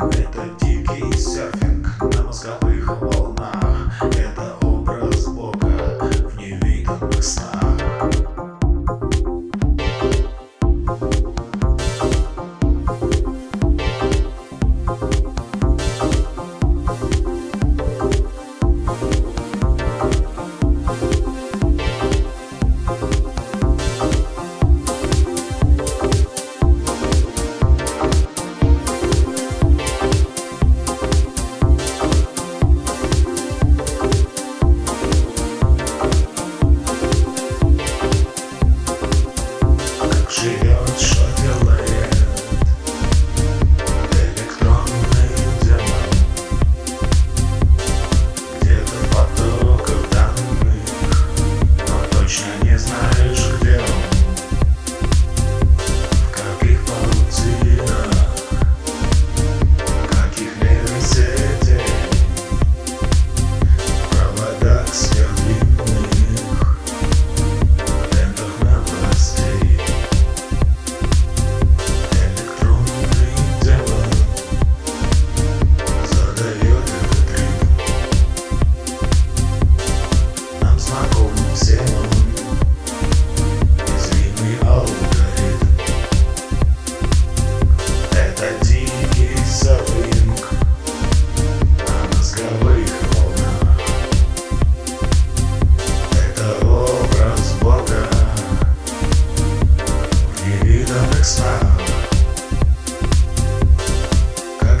Это дикий серфинг на мозговых волнах. Это образ Бога в невиданных снах. Как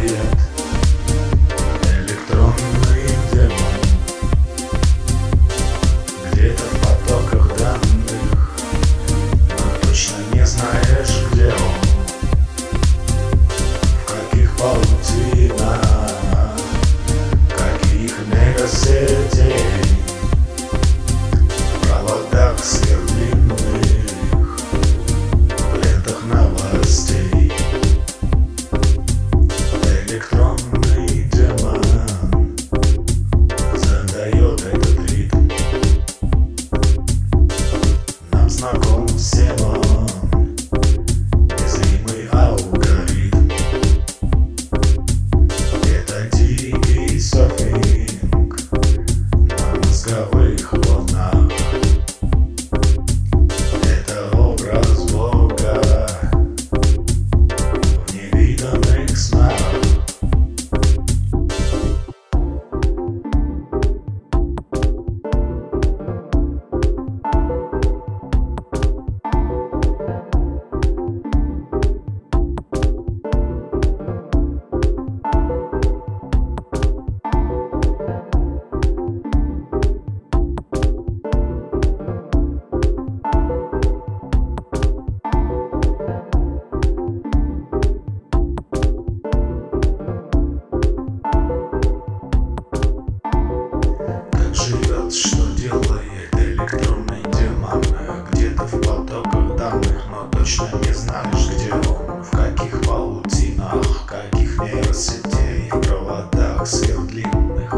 живет, что делает электронный демон? Где-то в потоках данных, но точно не знаешь, где он. В каких паутинах, каких нейросетей, в проводах сверхдлинных.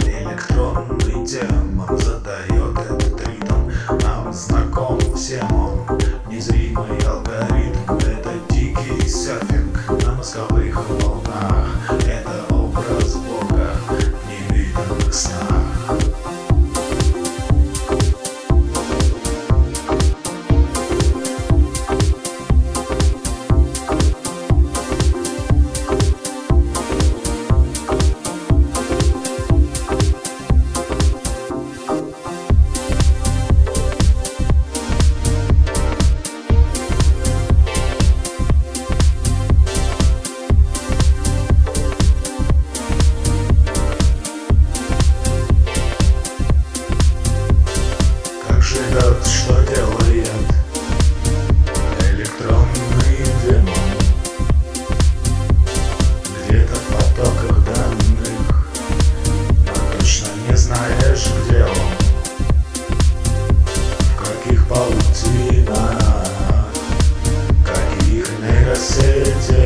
Электронный демон задает этот ритм. Нам знаком всем он, незримый алгоритм. Это дикий серфинг на мозговых волнах. Это образ Бога в невиданных снах. Что делает электронный демон? Где-то в потоках данных, но точно не знаешь, где он. В каких паутинах, каких нейросетей, в проводах сверхдлинных, лентах новостей. Электронный демон задает этот ритм. Нам знаком всем он, незримый алгоритм. Это дикий серфинг на мозговых волнах. Это образ Бога в невиданных снах. Что делает электронный демон? Где-то в потоках данных, но точно не знаешь, где он. В каких паутинах, каких нейросетях.